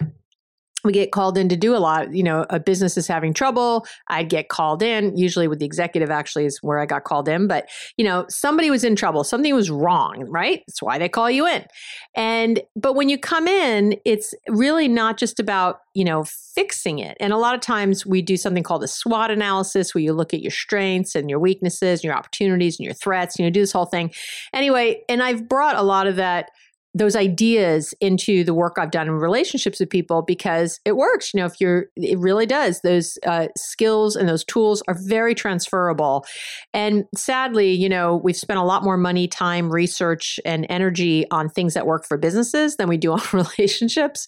We get called in to do a lot. You know, a business is having trouble. I'd get called in, usually with the executive actually is where I got called in. But, you know, somebody was in trouble. Something was wrong, right? That's why they call you in. But when you come in, it's really not just about, you know, fixing it. And a lot of times we do something called a SWOT analysis, where you look at your strengths and your weaknesses and your opportunities and your threats, you know, do this whole thing. Anyway, and I've brought a lot of those ideas into the work I've done in relationships with people, because it works. You know, it really does. Those skills and those tools are very transferable. And sadly, you know, we've spent a lot more money, time, research, and energy on things that work for businesses than we do on relationships.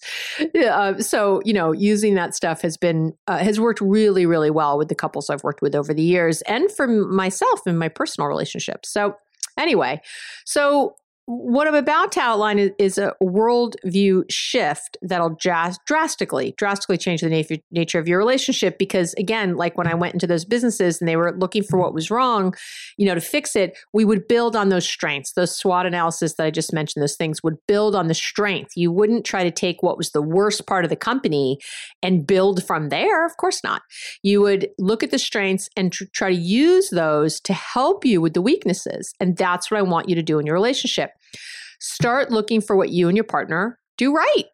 So, you know, using that stuff has worked really, really well with the couples I've worked with over the years, and for myself in my personal relationships. So anyway, what I'm about to outline is a worldview shift that'll drastically change the nature of your relationship. Because again, like when I went into those businesses and they were looking for what was wrong, you know, to fix it, we would build on those strengths. Those SWOT analysis that I just mentioned, those things would build on the strength. You wouldn't try to take what was the worst part of the company and build from there. Of course not. You would look at the strengths and try to use those to help you with the weaknesses. And that's what I want you to do in your relationship. Start looking for what you and your partner do right.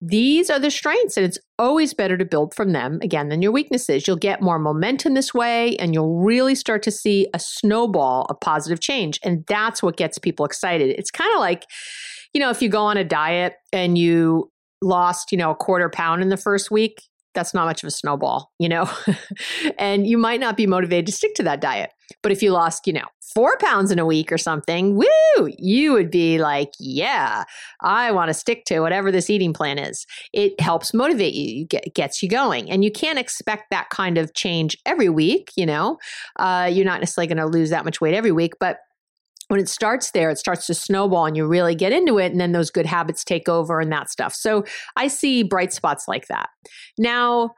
These are the strengths, and it's always better to build from them, again, than your weaknesses. You'll get more momentum this way, and you'll really start to see a snowball of positive change. And that's what gets people excited. It's kind of like, you know, if you go on a diet and you lost, you know, a quarter pound in the first week, that's not much of a snowball, you know, and you might not be motivated to stick to that diet. But if you lost, you know, 4 pounds in a week or something, woo, you would be like, yeah, I want to stick to whatever this eating plan is. It helps motivate you, it gets you going. And you can't expect that kind of change every week, you know, you're not necessarily going to lose that much weight every week, but when it starts there, it starts to snowball and you really get into it. And then those good habits take over and that stuff. So I see bright spots like that. Now,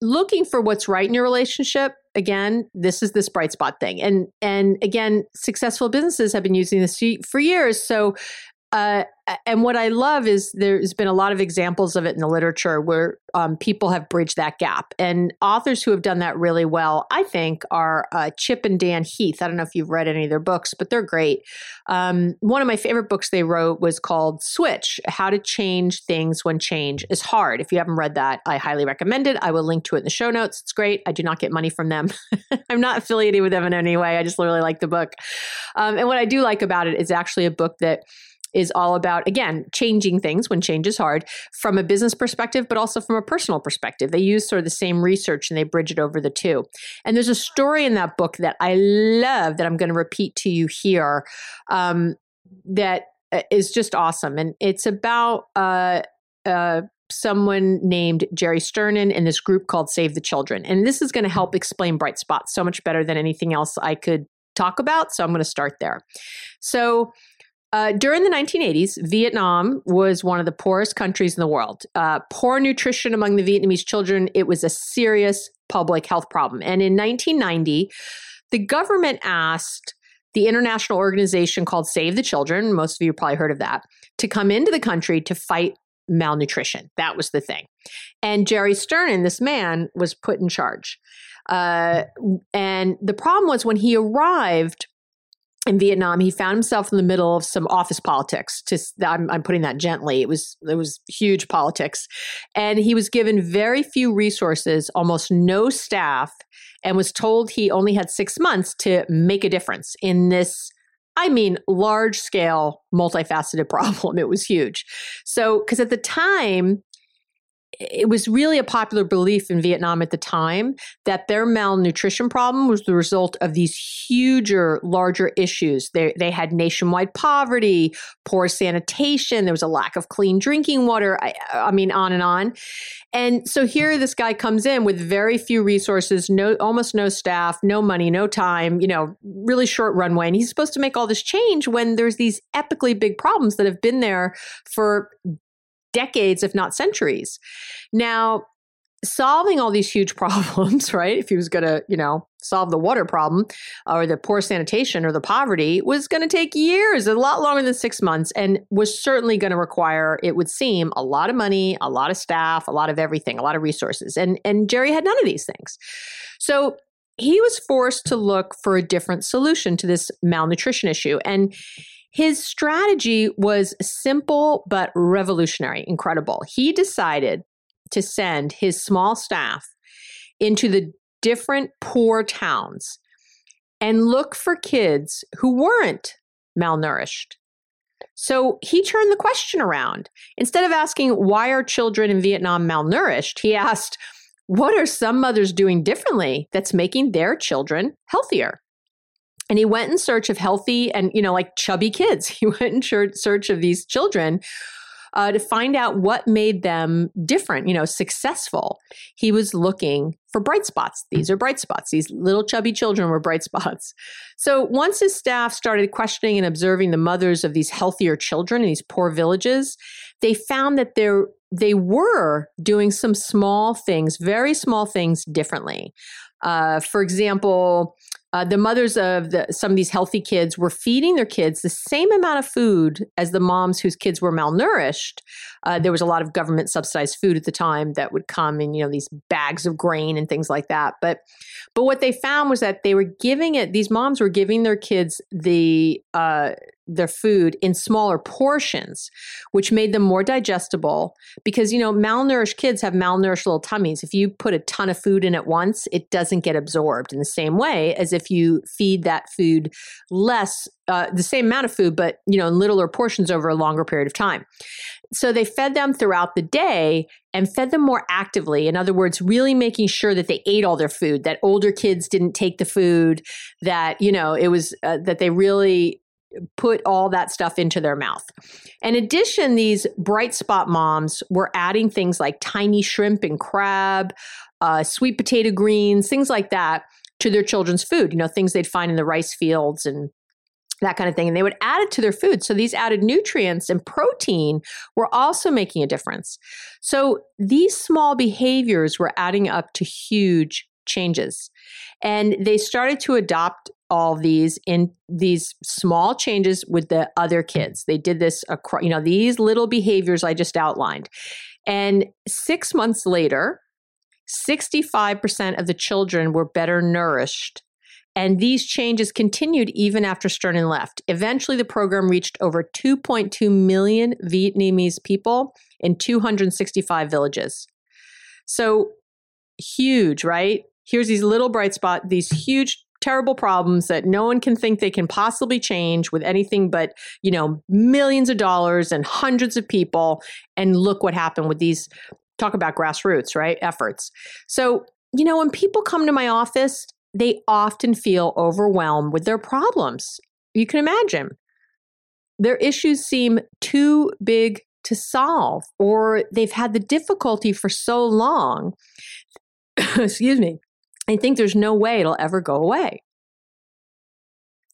looking for what's right in your relationship, again, this is this bright spot thing. And again, successful businesses have been using this for years. So, and what I love is there's been a lot of examples of it in the literature where people have bridged that gap. And authors who have done that really well, I think, are Chip and Dan Heath. I don't know if you've read any of their books, but they're great. One of my favorite books they wrote was called Switch: How to Change Things When Change is Hard. If you haven't read that, I highly recommend it. I will link to it in the show notes. It's great. I do not get money from them. I'm not affiliated with them in any way. I just really like the book. And what I do like about it is actually a book that is all about, again, changing things when change is hard from a business perspective, but also from a personal perspective. They use sort of the same research and they bridge it over the two. And there's a story in that book that I love that I'm going to repeat to you here that is just awesome. And it's about someone named Jerry Sternin in this group called Save the Children. And this is going to help explain bright spots so much better than anything else I could talk about. So I'm going to start there. So during the 1980s, Vietnam was one of the poorest countries in the world. Poor nutrition among the Vietnamese children, it was a serious public health problem. And in 1990, the government asked the international organization called Save the Children, most of you probably heard of that, to come into the country to fight malnutrition. That was the thing. And Jerry Sternin, this man, was put in charge. And the problem was when he arrived in Vietnam, he found himself in the middle of some office politics. I'm putting that gently. It was huge politics. And he was given very few resources, almost no staff, and was told he only had 6 months to make a difference in this, I mean, large-scale, multifaceted problem. It was huge. So, because at the time, it was really a popular belief in Vietnam at the time that their malnutrition problem was the result of these huger, larger issues. They had nationwide poverty, poor sanitation, there was a lack of clean drinking water, I mean, on and on. And so here this guy comes in with very few resources, almost no staff, no money, no time, you know, really short runway. And he's supposed to make all this change when there's these epically big problems that have been there for decades, if not centuries. Now, solving all these huge problems, right? If he was going to, solve the water problem or the poor sanitation or the poverty, was going to take years, a lot longer than 6 months, and was certainly going to require, it would seem, a lot of money, a lot of staff, a lot of everything, a lot of resources. And Jerry had none of these things. So he was forced to look for a different solution to this malnutrition issue. And his strategy was simple but revolutionary, incredible. He decided to send his small staff into the different poor towns and look for kids who weren't malnourished. So he turned the question around. Instead of asking, why are children in Vietnam malnourished? He asked, what are some mothers doing differently that's making their children healthier? And he went in search of healthy and, chubby kids. He went in search of these children to find out what made them different, successful. He was looking for bright spots. These are bright spots. These little chubby children were bright spots. So once his staff started questioning and observing the mothers of these healthier children in these poor villages, they found that they were doing some small things, very small things differently. For example, the mothers of some of these healthy kids were feeding their kids the same amount of food as the moms whose kids were malnourished. There was a lot of government subsidized food at the time that would come in, these bags of grain and things like that. But what they found was that these moms were giving their kids their food in smaller portions, which made them more digestible because, malnourished kids have malnourished little tummies. If you put a ton of food in at once, it doesn't get absorbed in the same way as if you feed that food less, the same amount of food, but, in littler portions over a longer period of time. So they fed them throughout the day and fed them more actively. In other words, really making sure that they ate all their food, that older kids didn't take the food, that, it was that they really put all that stuff into their mouth. In addition, these bright spot moms were adding things like tiny shrimp and crab, sweet potato greens, things like that to their children's food, things they'd find in the rice fields and that kind of thing. And they would add it to their food. So these added nutrients and protein were also making a difference. So these small behaviors were adding up to huge changes. And they started to adopt all these in these small changes with the other kids. They did this, these little behaviors I just outlined. And 6 months later, 65% of the children were better nourished. And these changes continued even after Sternin left. Eventually, the program reached over 2.2 million Vietnamese people in 265 villages. So huge, right? Here's these little bright spots, these huge terrible problems that no one can think they can possibly change with anything but, millions of dollars and hundreds of people. And look what happened with these, talk about grassroots, right? Efforts. So, when people come to my office, they often feel overwhelmed with their problems. You can imagine. Their issues seem too big to solve, or they've had the difficulty for so long. Excuse me. I think there's no way it'll ever go away.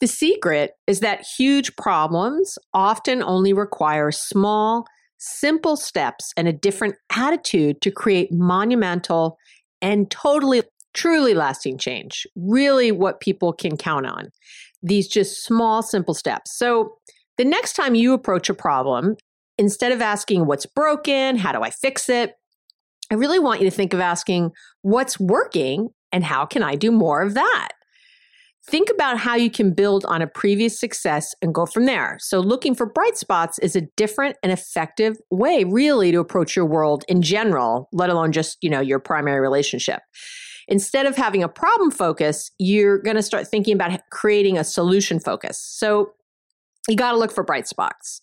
The secret is that huge problems often only require small, simple steps and a different attitude to create monumental and totally, truly lasting change. Really what people can count on. These just small, simple steps. So the next time you approach a problem, instead of asking what's broken, how do I fix it, I really want you to think of asking what's working and how can I do more of that? Think about how you can build on a previous success and go from there. So looking for bright spots is a different and effective way really to approach your world in general, let alone just, your primary relationship. Instead of having a problem focus, you're going to start thinking about creating a solution focus. So you got to look for bright spots.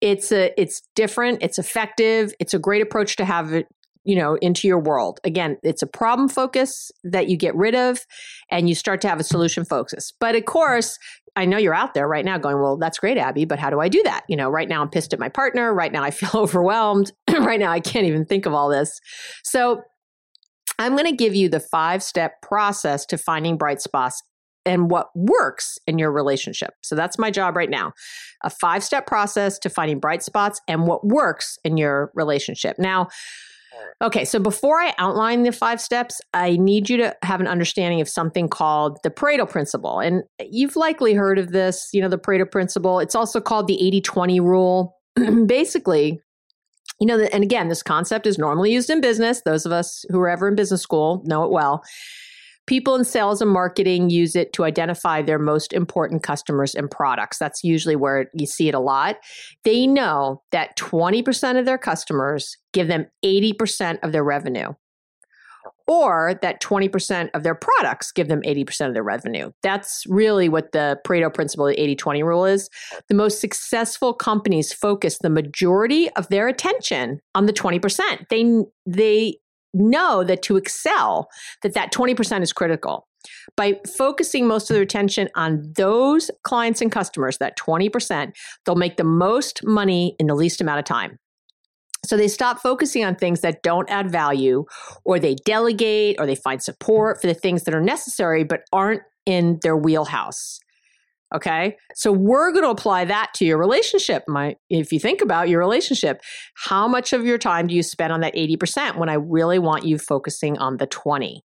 It's different, it's effective, it's a great approach to have it, into your world. Again, it's a problem focus that you get rid of and you start to have a solution focus. But of course, I know you're out there right now going, well, that's great, Abby, but how do I do that? Right now I'm pissed at my partner. Right now I feel overwhelmed. Right now I can't even think of all this. So I'm going to give you the 5-step process to finding bright spots and what works in your relationship. So that's my job right now. A 5-step process to finding bright spots and what works in your relationship. Now, Okay, so before I outline the 5 steps, I need you to have an understanding of something called the Pareto principle. And you've likely heard of this, you know, the Pareto principle. It's also called the 80-20 rule. Basically, you know, and again, this concept is normally used in business. Those of us who are ever in business school know it well. People in sales and marketing use it to identify their most important customers and products. That's usually where you see it a lot. They know that 20% of their customers give them 80% of their revenue, or that 20% of their products give them 80% of their revenue. That's really what the Pareto principle, the 80-20 rule is. The most successful companies focus the majority of their attention on the 20%. They know that to excel, that 20% is critical. By focusing most of their attention on those clients and customers, that 20%, they'll make the most money in the least amount of time. So they stop focusing on things that don't add value, or they delegate, or they find support for the things that are necessary but aren't in their wheelhouse. Okay, so we're going to apply that to your relationship. If you think about your relationship, how much of your time do you spend on that 80% when I really want you focusing on the 20?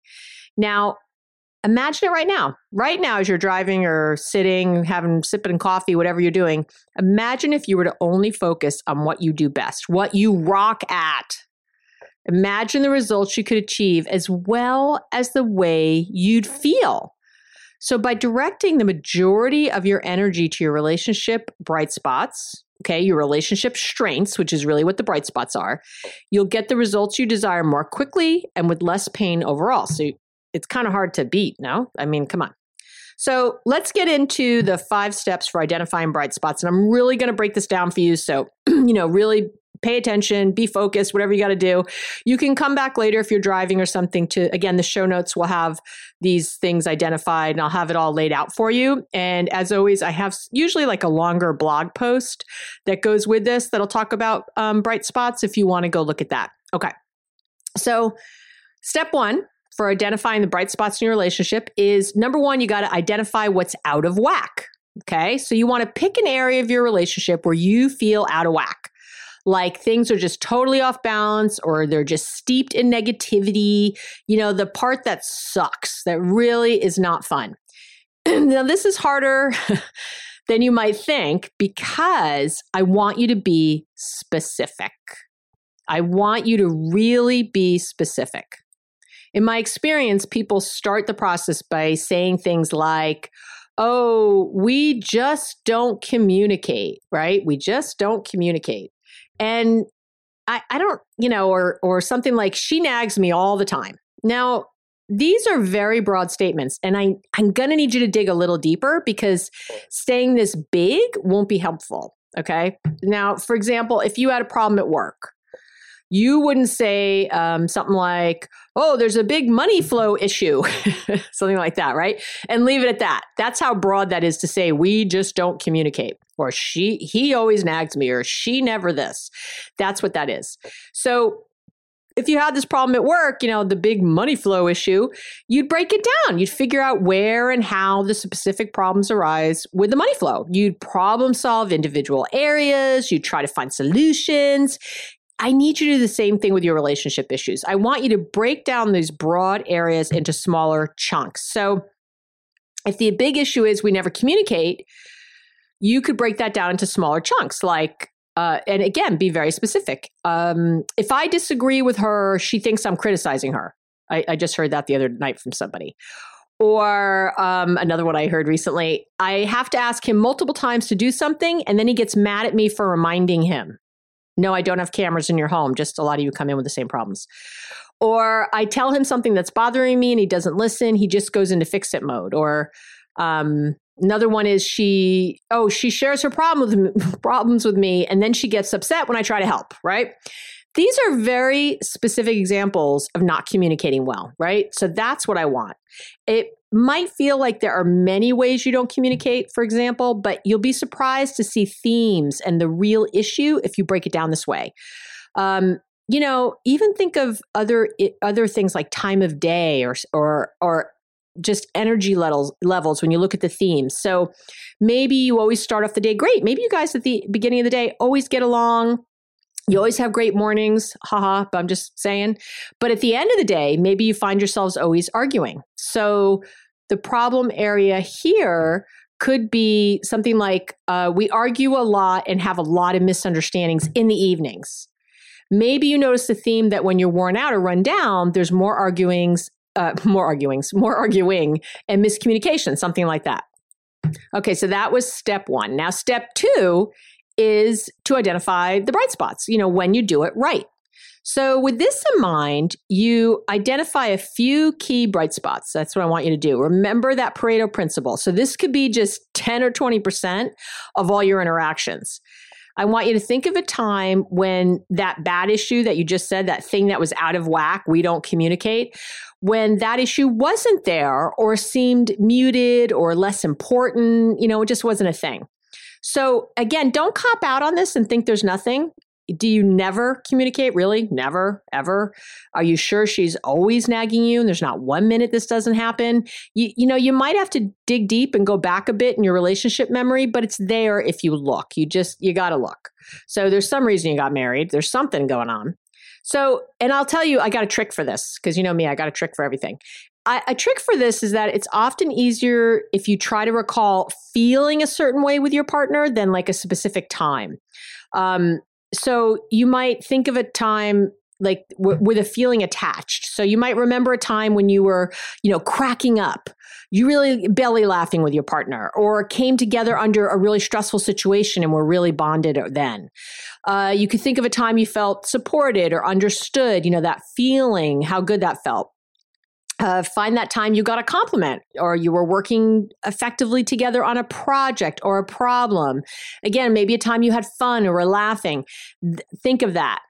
Now, imagine it right now. Right now, as you're driving or sitting, sipping coffee, whatever you're doing, imagine if you were to only focus on what you do best, what you rock at. Imagine the results you could achieve as well as the way you'd feel. So by directing the majority of your energy to your relationship bright spots, okay, your relationship strengths, which is really what the bright spots are, you'll get the results you desire more quickly and with less pain overall. So it's kind of hard to beat, no? I mean, come on. So let's get into the 5 steps for identifying bright spots. And I'm really going to break this down for you. So, you know, really pay attention, be focused, whatever you got to do. You can come back later if you're driving or something to, again, the show notes will have these things identified and I'll have it all laid out for you. And as always, I have usually like a longer blog post that goes with this that'll talk about bright spots if you want to go look at that. Okay. So step 1 for identifying the bright spots in your relationship is, number 1, you got to identify what's out of whack. Okay. So you want to pick an area of your relationship where you feel out of whack. Like things are just totally off balance, or they're just steeped in negativity, you know, the part that sucks, that really is not fun. Now, this is harder than you might think because I want you to be specific. I want you to really be specific. In my experience, people start the process by saying things like, oh, we just don't communicate, right? We just don't communicate. And I don't, you know, or something like, she nags me all the time. Now, these are very broad statements, and I'm going to need you to dig a little deeper because staying this big won't be helpful, okay? Now, for example, if you had a problem at work, you wouldn't say something like, oh, there's a big money flow issue, something like that, right? And leave it at that. That's how broad that is to say, we just don't communicate, or he always nags me, or she never this. That's what that is. So if you had this problem at work, you know, the big money flow issue, you'd break it down. You'd figure out where and how the specific problems arise with the money flow. You'd problem solve individual areas. You'd try to find solutions. I need you to do the same thing with your relationship issues. I want you to break down these broad areas into smaller chunks. So if the big issue is we never communicate, you could break that down into smaller chunks. Like, and again, be very specific. If I disagree with her, she thinks I'm criticizing her. I just heard that the other night from somebody. Or another one I heard recently, I have to ask him multiple times to do something, and then he gets mad at me for reminding him. No, I don't have cameras in your home. Just a lot of you come in with the same problems. Or I tell him something that's bothering me and he doesn't listen. He just goes into fix it mode. Or another one is she shares her problems with me, and then she gets upset when I try to help, right? These are very specific examples of not communicating well, right? So that's what I want. It might feel like there are many ways you don't communicate, for example, but you'll be surprised to see themes and the real issue if you break it down this way. You know, even think of other things like time of day or just energy levels when you look at the themes. So maybe you always start off the day great. Maybe you guys at the beginning of the day always get along. You always have great mornings, haha, but I'm just saying. But at the end of the day, maybe you find yourselves always arguing. So the problem area here could be something like we argue a lot and have a lot of misunderstandings in the evenings. Maybe you notice the theme that when you're worn out or run down, there's more arguing and miscommunication, something like that. Okay, so that was step one. Now, step two is to identify the bright spots, when you do it right. So with this in mind, you identify a few key bright spots. That's what I want you to do. Remember that Pareto principle. So this could be just 10 or 20% of all your interactions. I want you to think of a time when that bad issue that you just said, that thing that was out of whack, we don't communicate, when that issue wasn't there or seemed muted or less important, it just wasn't a thing. So again, don't cop out on this and think there's nothing. Do you never communicate? Really? Never, ever? Are you sure she's always nagging you and there's not 1 minute this doesn't happen? You might have to dig deep and go back a bit in your relationship memory, but it's there if you look. You got to look. So there's some reason you got married. There's something going on. So, and I'll tell you, I got a trick for this because you know me, I got a trick for everything. A trick for this is that it's often easier if you try to recall feeling a certain way with your partner than like a specific time. So you might think of a time like with a feeling attached. So you might remember a time when you were, cracking up, you really belly laughing with your partner or came together under a really stressful situation and were really bonded then. You could think of a time you felt supported or understood, that feeling, how good that felt. Find that time you got a compliment or you were working effectively together on a project or a problem. Again, maybe a time you had fun or were laughing. Think of that.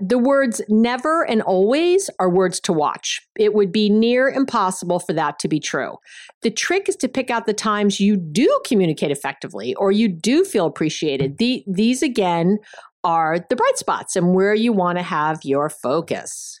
The words never and always are words to watch. It would be near impossible for that to be true. The trick is to pick out the times you do communicate effectively or you do feel appreciated. These, again, are the bright spots and where you want to have your focus.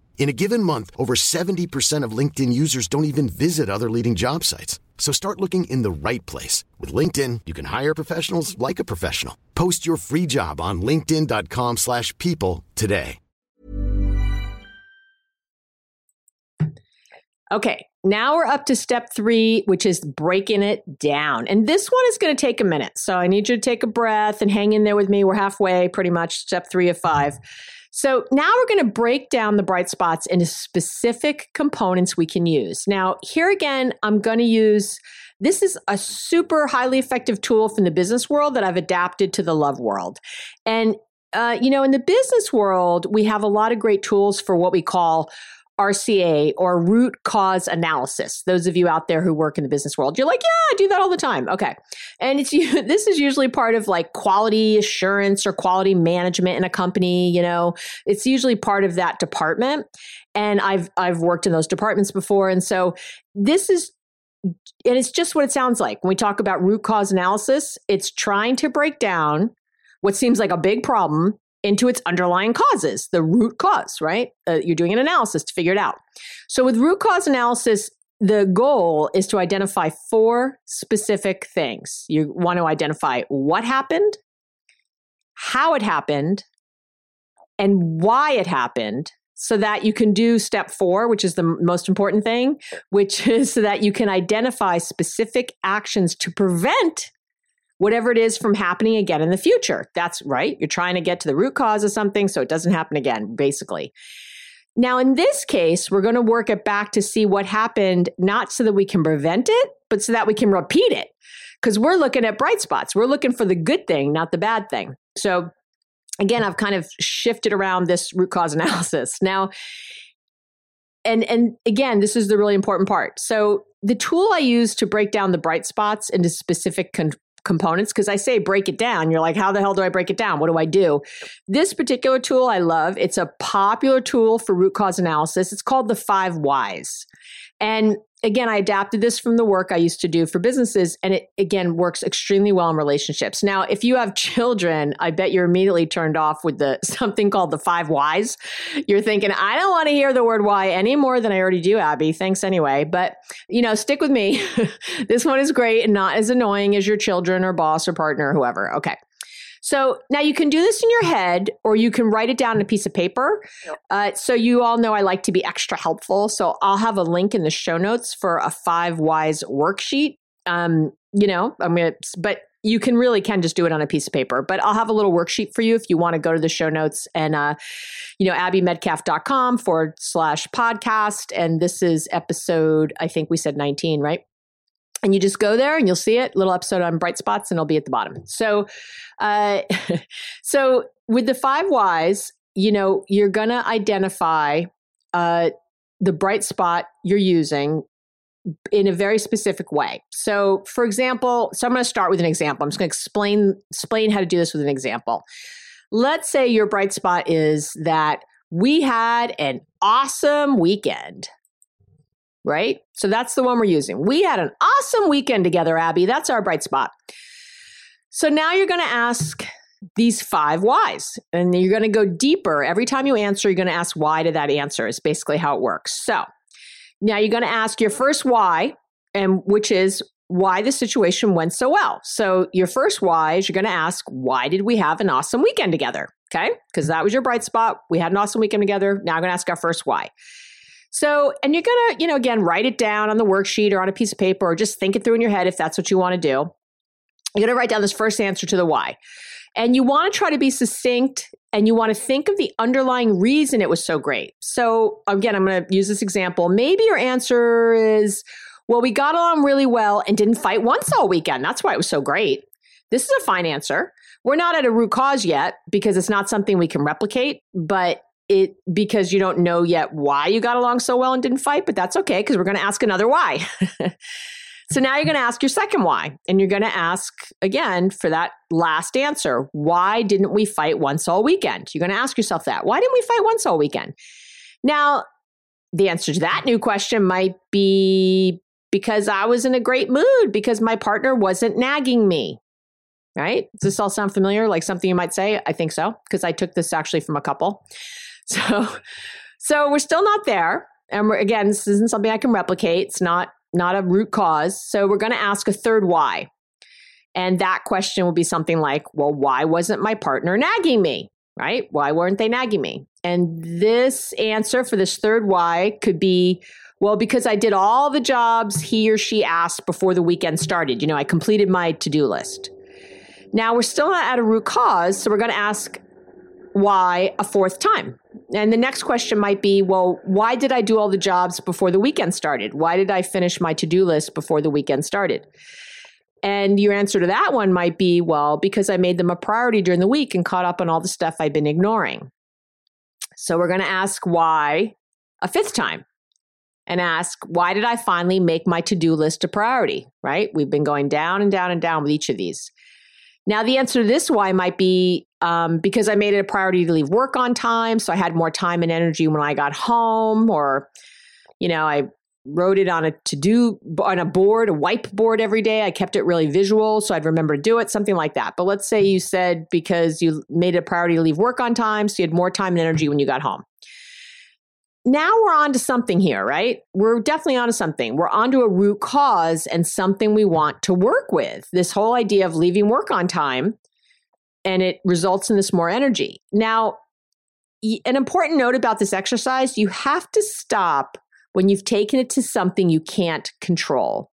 In a given month, over 70% of LinkedIn users don't even visit other leading job sites. So start looking in the right place. With LinkedIn, you can hire professionals like a professional. Post your free job on linkedin.com/people today. Okay, now we're up to step three, which is breaking it down. And this one is going to take a minute. So I need you to take a breath and hang in there with me. We're halfway, pretty much, step 3 of 5. So now we're going to break down the bright spots into specific components we can use. Now, here again, I'm going to use, this is a super highly effective tool from the business world that I've adapted to the love world. And, in the business world, we have a lot of great tools for what we call RCA or root cause analysis. Those of you out there who work in the business world, you're like, yeah, I do that all the time. Okay. And this is usually part of like quality assurance or quality management in a company, it's usually part of that department. And I've worked in those departments before. And so and it's just what it sounds like. When we talk about root cause analysis, it's trying to break down what seems like a big problem into its underlying causes, the root cause, right? You're doing an analysis to figure it out. So with root cause analysis, the goal is to identify 4 specific things. You want to identify what happened, how it happened, and why it happened so that you can do step 4, which is the most important thing, which is so that you can identify specific actions to prevent whatever it is from happening again in the future. That's right. You're trying to get to the root cause of something so it doesn't happen again, basically. Now, in this case, we're going to work it back to see what happened, not so that we can prevent it, but so that we can repeat it. Because we're looking at bright spots. We're looking for the good thing, not the bad thing. So again, I've kind of shifted around this root cause analysis. Now, and again, this is the really important part. So the tool I use to break down the bright spots into specific components, because I say break it down, you're like, how the hell do I break it down? What do I do? This particular tool I love. It's a popular tool for root cause analysis. It's called the 5 Whys. And again, I adapted this from the work I used to do for businesses, and it, again, works extremely well in relationships. Now, if you have children, I bet you're immediately turned off with the something called the 5 Whys. You're thinking, I don't want to hear the word why any more than I already do, Abby. Thanks anyway. But, you know, stick with me. This one is great and not as annoying as your children or boss or partner or whoever. Okay. So now you can do this in your head, or you can write it down on a piece of paper. Yep. So you all know I like to be extra helpful. So I'll have a link in the show notes for a 5 Whys worksheet. But you can really can just do it on a piece of paper. But I'll have a little worksheet for you if you want to go to the show notes and, abbymedcalf.com/podcast. And this is episode, I think we said 19, right? And you just go there and you'll see it, little episode on bright spots, and it'll be at the bottom. So, so with the 5 Whys, you know, you're going to identify the bright spot you're using in a very specific way. So for example, so I'm going to start with an example. I'm just going to explain how to do this with an example. Let's say your bright spot is that we had an awesome weekend. Right? So that's the one we're using. We had an awesome weekend together, Abby. That's our bright spot. So now you're going to ask these 5 Whys, and you're going to go deeper. Every time you answer, you're going to ask why to that answer. It's basically how it works. So now you're going to ask your first why, and which is why the situation went so well. So your first why is you're going to ask, why did we have an awesome weekend together? Okay? Because that was your bright spot. We had an awesome weekend together. Now I'm going to ask our first why. So, and you're going to, you know, again, write it down on the worksheet or on a piece of paper, or just think it through in your head if that's what you want to do. You're going to write down this first answer to the why. And you want to try to be succinct, and you want to think of the underlying reason it was so great. So again, I'm going to use this example. Maybe your answer is, well, we got along really well and didn't fight once all weekend. That's why it was so great. This is a fine answer. We're not at a root cause yet because it's not something we can replicate, but it, because you don't know yet why you got along so well and didn't fight, but that's okay, because we're going to ask another why. So now you're going to ask your second why, and you're going to ask again for that last answer. Why didn't we fight once all weekend? You're going to ask yourself that. Why didn't we fight once all weekend? Now, the answer to that new question might be because I was in a great mood, because my partner wasn't nagging me. Right? Does this all sound familiar? Like something you might say? I think so, because I took this actually from a couple. So we're still not there. And we're, again, this isn't something I can replicate. It's not a root cause. So we're going to ask a third why. And that question will be something like, well, why wasn't my partner nagging me? Right? Why weren't they nagging me? And this answer for this third why could be, well, because I did all the jobs he or she asked before the weekend started. You know, I completed my to-do list. Now, we're still not at a root cause, so we're going to ask why a fourth time. And the next question might be, well, why did I do all the jobs before the weekend started? Why did I finish my to-do list before the weekend started? And your answer to that one might be, well, because I made them a priority during the week and caught up on all the stuff I've been ignoring. So we're going to ask why a fifth time, and ask, why did I finally make my to-do list a priority, right? We've been going down and down and down with each of these. Now, the answer to this why might be because I made it a priority to leave work on time, so I had more time and energy when I got home, or, you know, I wrote it on a whiteboard every day. I kept it really visual, so I'd remember to do it, something like that. But let's say you said because you made it a priority to leave work on time, so you had more time and energy when you got home. Now we're on to something here, right? We're definitely on to something. We're on to a root cause and something we want to work with. This whole idea of leaving work on time, and it results in this more energy. Now, an important note about this exercise, you have to stop when you've taken it to something you can't control.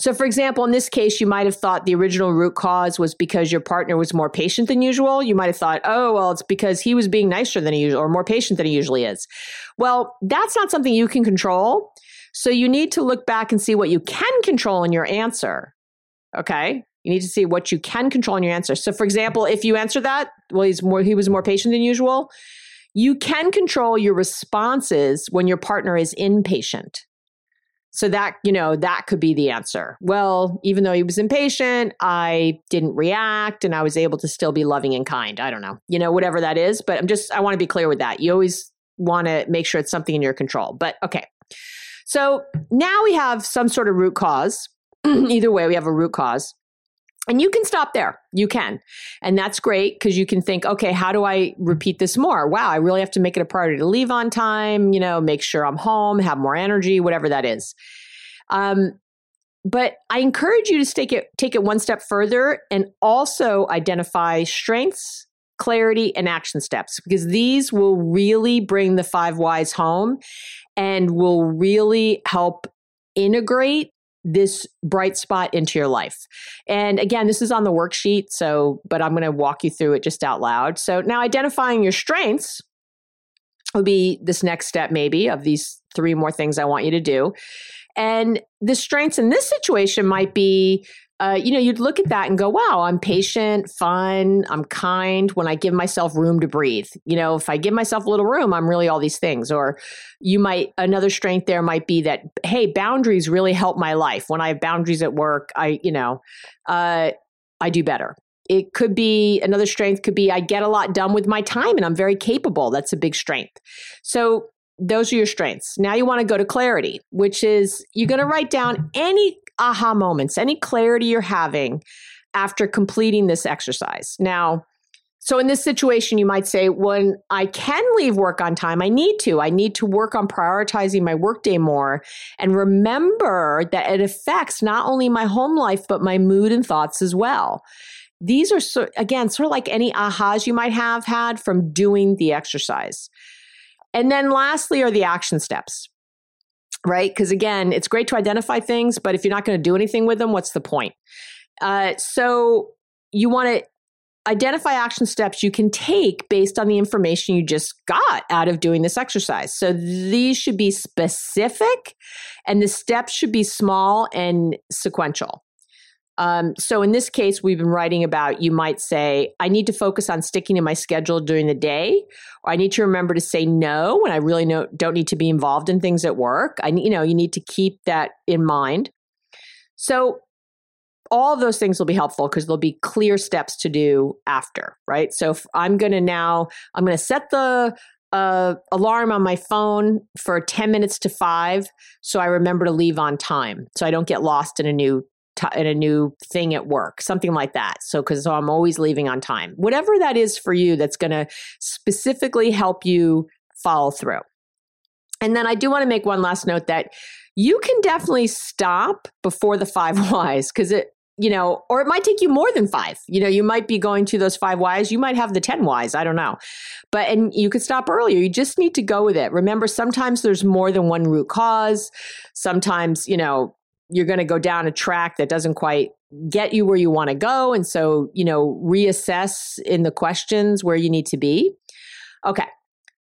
So for example, in this case, you might have thought the original root cause was because your partner was more patient than usual. You might have thought, oh, well, it's because he was being nicer than he usually, or more patient than he usually is. Well, that's not something you can control. So you need to look back and see what you can control in your answer. Okay? You need to see what you can control in your answer. So for example, if you answer that, well, he was more patient than usual, you can control your responses when your partner is impatient. So that could be the answer. Well, even though he was impatient, I didn't react and I was able to still be loving and kind. I don't know, whatever that is. But I want to be clear with that. You always want to make sure it's something in your control. But okay. So now we have some sort of root cause. Either way, we have a root cause. And you can stop there. You can. And that's great because you can think, okay, how do I repeat this more? Wow, I really have to make it a priority to leave on time, make sure I'm home, have more energy, whatever that is. But I encourage you to take it one step further and also identify strengths, clarity, and action steps, because these will really bring the 5 whys home and will really help integrate this bright spot into your life. And again, this is on the worksheet, but I'm going to walk you through it just out loud. So now identifying your strengths will be this next step, maybe, of these 3 more things I want you to do. And the strengths in this situation might be, you'd look at that and go, wow, I'm patient, fun, I'm kind when I give myself room to breathe. If I give myself a little room, I'm really all these things. Or another strength there might be that, hey, boundaries really help my life. When I have boundaries at work, I do better. It could be, another strength could be, I get a lot done with my time and I'm very capable. That's a big strength. So those are your strengths. Now you want to go to clarity, which is you're going to write down any aha moments, any clarity you're having after completing this exercise. Now, so in this situation, you might say, when I can leave work on time, I need to work on prioritizing my workday more and remember that it affects not only my home life, but my mood and thoughts as well. These are, sort of like any ahas you might have had from doing the exercise. And then lastly are the action steps. Right? Because again, it's great to identify things, but if you're not going to do anything with them, what's the point? So you want to identify action steps you can take based on the information you just got out of doing this exercise. So these should be specific and the steps should be small and sequential. So in this case, we've been writing about, you might say, I need to focus on sticking to my schedule during the day, or I need to remember to say no when I really don't need to be involved in things at work. You need to keep that in mind. So all of those things will be helpful because there'll be clear steps to do after, right? So if I'm going to set the alarm on my phone for 10 minutes to 5. So I remember to leave on time. So I don't get lost in a new thing at work, something like that. So, because I'm always leaving on time, whatever that is for you, that's going to specifically help you follow through. And then I do want to make one last note that you can definitely stop before the 5 whys, because or it might take you more than 5. You might be going to those 5 whys. You might have the 10 whys. I don't know. And you could stop earlier. You just need to go with it. Remember, sometimes there's more than one root cause. Sometimes, you're going to go down a track that doesn't quite get you where you want to go. And so, reassess in the questions where you need to be. Okay.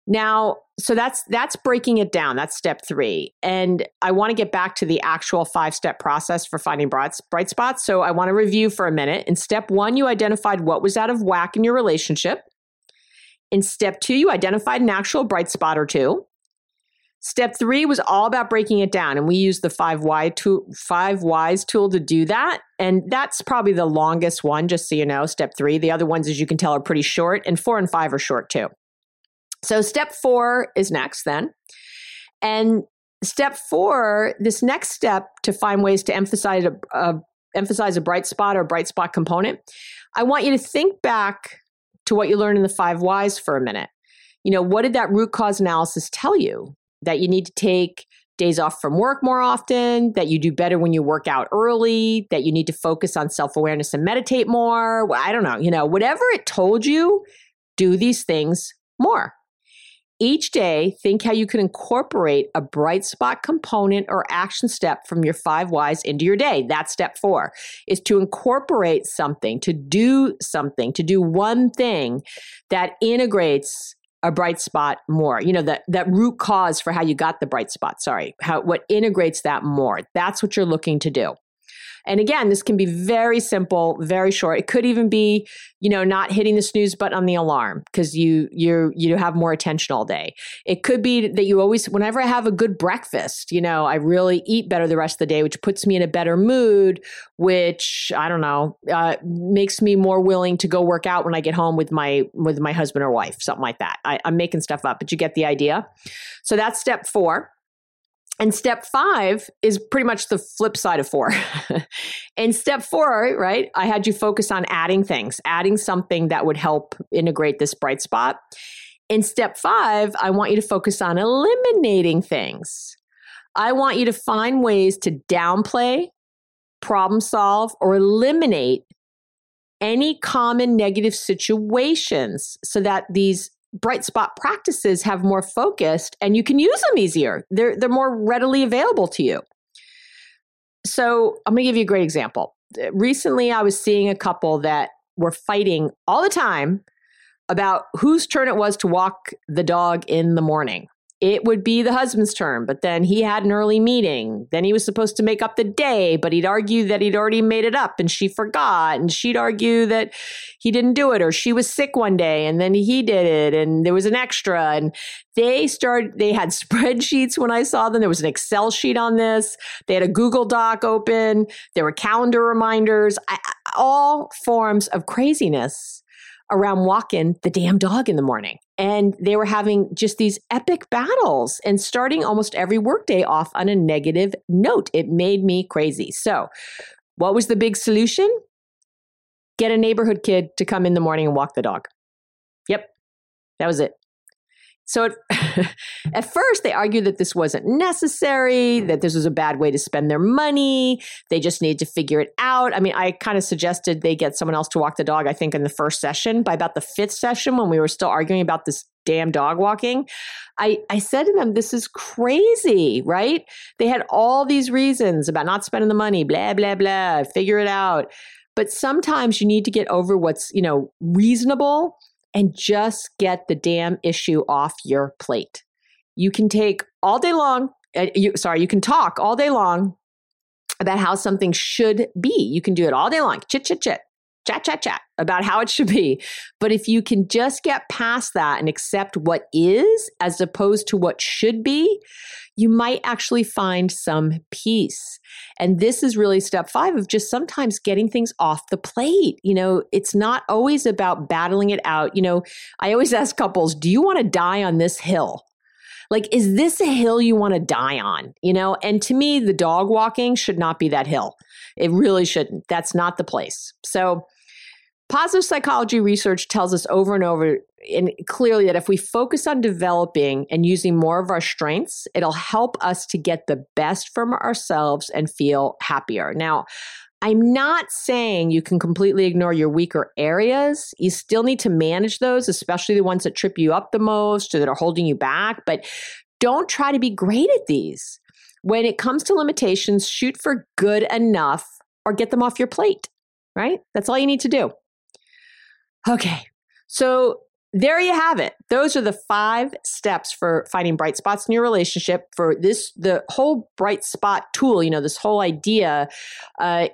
Now, so that's breaking it down. That's step 3. And I want to get back to the actual 5-step process for finding bright spots. So I want to review for a minute. In step 1, you identified what was out of whack in your relationship. In step 2, you identified an actual bright spot or two. Step 3 was all about breaking it down, and we used the 5 whys tool to do that, and that's probably the longest one, just so you know, step 3. The other ones, as you can tell, are pretty short, and 4 and 5 are short too. So step 4 is next then, and step 4, this next step to find ways to emphasize a bright spot or bright spot component, I want you to think back to what you learned in the 5 whys for a minute. What did that root cause analysis tell you? That you need to take days off from work more often, that you do better when you work out early, that you need to focus on self-awareness and meditate more. Well, I don't know, whatever it told you, do these things more. Each day, think how you can incorporate a bright spot component or action step from your 5 whys into your day. That's step 4, is to incorporate something, to do one thing that integrates a bright spot more. You know, that root cause for how you got the bright spot, what integrates that more. That's what you're looking to do. And again, this can be very simple, very short. It could even be, not hitting the snooze button on the alarm because you have more attention all day. It could be that you always, whenever I have a good breakfast, I really eat better the rest of the day, which puts me in a better mood, which makes me more willing to go work out when I get home with my husband or wife, something like that. I'm making stuff up, but you get the idea. So that's step 4. And step 5 is pretty much the flip side of 4. In step 4, right, I had you focus on adding something that would help integrate this bright spot. In step 5, I want you to focus on eliminating things. I want you to find ways to downplay, problem solve, or eliminate any common negative situations so that these bright spot practices have more focused and you can use them easier. They're more readily available to you. So I'm going to give you a great example. Recently, I was seeing a couple that were fighting all the time about whose turn it was to walk the dog in the morning. It would be the husband's turn, but then he had an early meeting. Then he was supposed to make up the day, but he'd argue that he'd already made it up and she forgot. And she'd argue that he didn't do it, or she was sick one day and then he did it and there was an extra. And they had spreadsheets when I saw them. There was an Excel sheet on this. They had a Google Doc open. There were calendar reminders, all forms of craziness around walking the damn dog in the morning. And they were having just these epic battles and starting almost every workday off on a negative note. It made me crazy. So what was the big solution? Get a neighborhood kid to come in the morning and walk the dog. Yep, that was it. So at first, they argued that this wasn't necessary, that this was a bad way to spend their money. They just needed to figure it out. I mean, I kind of suggested they get someone else to walk the dog, I think, in the first session. By about the 5th session, when we were still arguing about this damn dog walking, I said to them, this is crazy, right? They had all these reasons about not spending the money, blah, blah, blah, figure it out. But sometimes you need to get over what's, reasonable and just get the damn issue off your plate. You can you can talk all day long about how something should be. You can do it all day long, chat about how it should be. But if you can just get past that and accept what is as opposed to what should be, you might actually find some peace. And this is really step 5 of just sometimes getting things off the plate. It's not always about battling it out. I always ask couples, do you want to die on this hill? Like, is this a hill you want to die on? And to me, the dog walking should not be that hill. It really shouldn't. That's not the place. So positive psychology research tells us over and over and clearly that if we focus on developing and using more of our strengths, it'll help us to get the best from ourselves and feel happier. Now, I'm not saying you can completely ignore your weaker areas. You still need to manage those, especially the ones that trip you up the most or that are holding you back. But don't try to be great at these. When it comes to limitations, shoot for good enough or get them off your plate, right? That's all you need to do. Okay, so there you have it. Those are the 5 steps for finding bright spots in your relationship. For this, the whole bright spot tool, this whole idea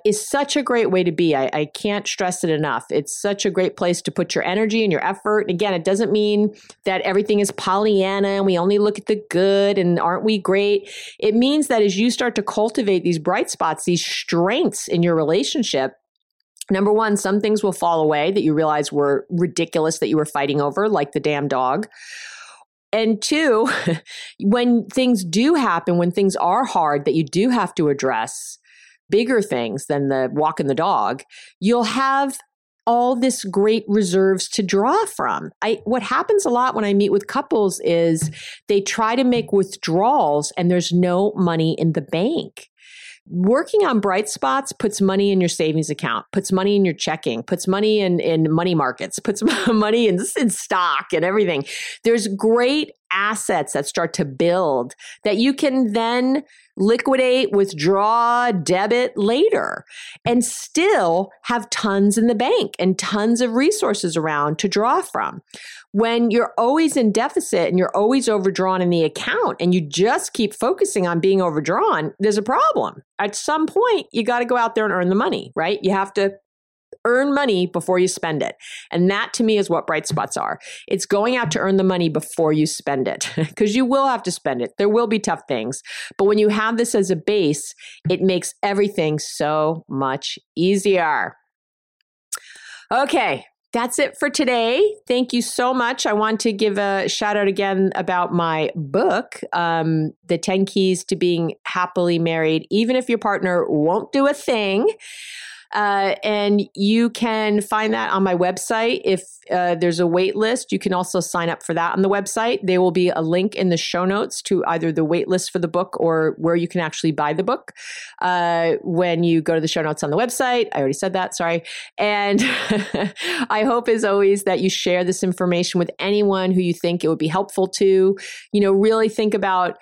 is such a great way to be. I can't stress it enough. It's such a great place to put your energy and your effort. And again, it doesn't mean that everything is Pollyanna and we only look at the good and aren't we great. It means that as you start to cultivate these bright spots, these strengths in your relationship, number one, some things will fall away that you realize were ridiculous that you were fighting over, like the damn dog. And 2, when things do happen, when things are hard that you do have to address, bigger things than the walking the dog, you'll have all this great reserves to draw from. What happens a lot when I meet with couples is they try to make withdrawals and there's no money in the bank. Working on bright spots puts money in your savings account, puts money in your checking, puts money in money markets, puts money in stock and everything. There's great assets that start to build that you can then liquidate, withdraw, debit later, and still have tons in the bank and tons of resources around to draw from. When you're always in deficit and you're always overdrawn in the account and you just keep focusing on being overdrawn, there's a problem. At some point, you got to go out there and earn the money, right? You have to earn money before you spend it. And that to me is what bright spots are. It's going out to earn the money before you spend it, because you will have to spend it. There will be tough things. But when you have this as a base, it makes everything so much easier. Okay. That's it for today. Thank you so much. I want to give a shout out again about my book, The 10 Keys to Being Happily Married, Even If Your Partner Won't Do a Thing. And you can find that on my website. If there's a wait list, you can also sign up for that on the website. There will be a link in the show notes to either the wait list for the book or where you can actually buy the book when you go to the show notes on the website. I already said that, sorry. And I hope, as always, that you share this information with anyone who you think it would be helpful to. You know, really think about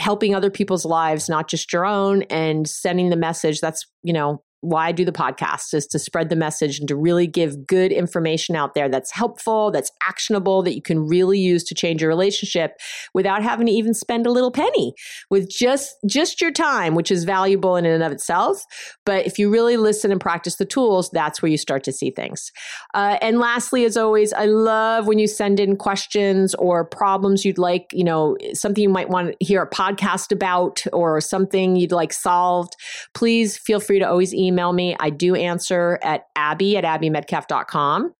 helping other people's lives, not just your own, and sending the message. That's, you know, why I do the podcast, is to spread the message and to really give good information out there that's helpful, that's actionable, that you can really use to change your relationship without having to even spend a little penny, with just your time, which is valuable in and of itself. But if you really listen and practice the tools, that's where you start to see things. And lastly, as always, I love when you send in questions or problems you'd like, you know, something you might want to hear a podcast about or something you'd like solved. Please feel free to always email me. I do answer at abby@abbymedcalf.com.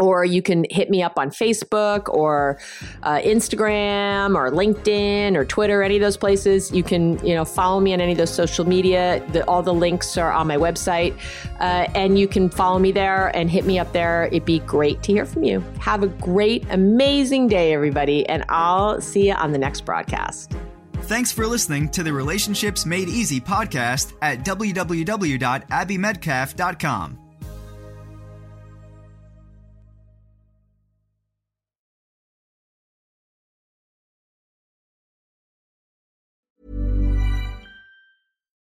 Or you can hit me up on Facebook or Instagram or LinkedIn or Twitter, any of those places. You can, you know, follow me on any of those social media. All the links are on my website. And you can follow me there and hit me up there. It'd be great to hear from you. Have a great, amazing day, everybody. And I'll see you on the next broadcast. Thanks for listening to the Relationships Made Easy podcast at www.abbymedcalf.com.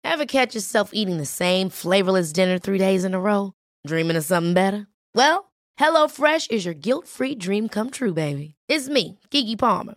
Ever catch yourself eating the same flavorless dinner 3 days in a row? Dreaming of something better? Well, HelloFresh is your guilt-free dream come true, baby. It's me, Keke Palmer.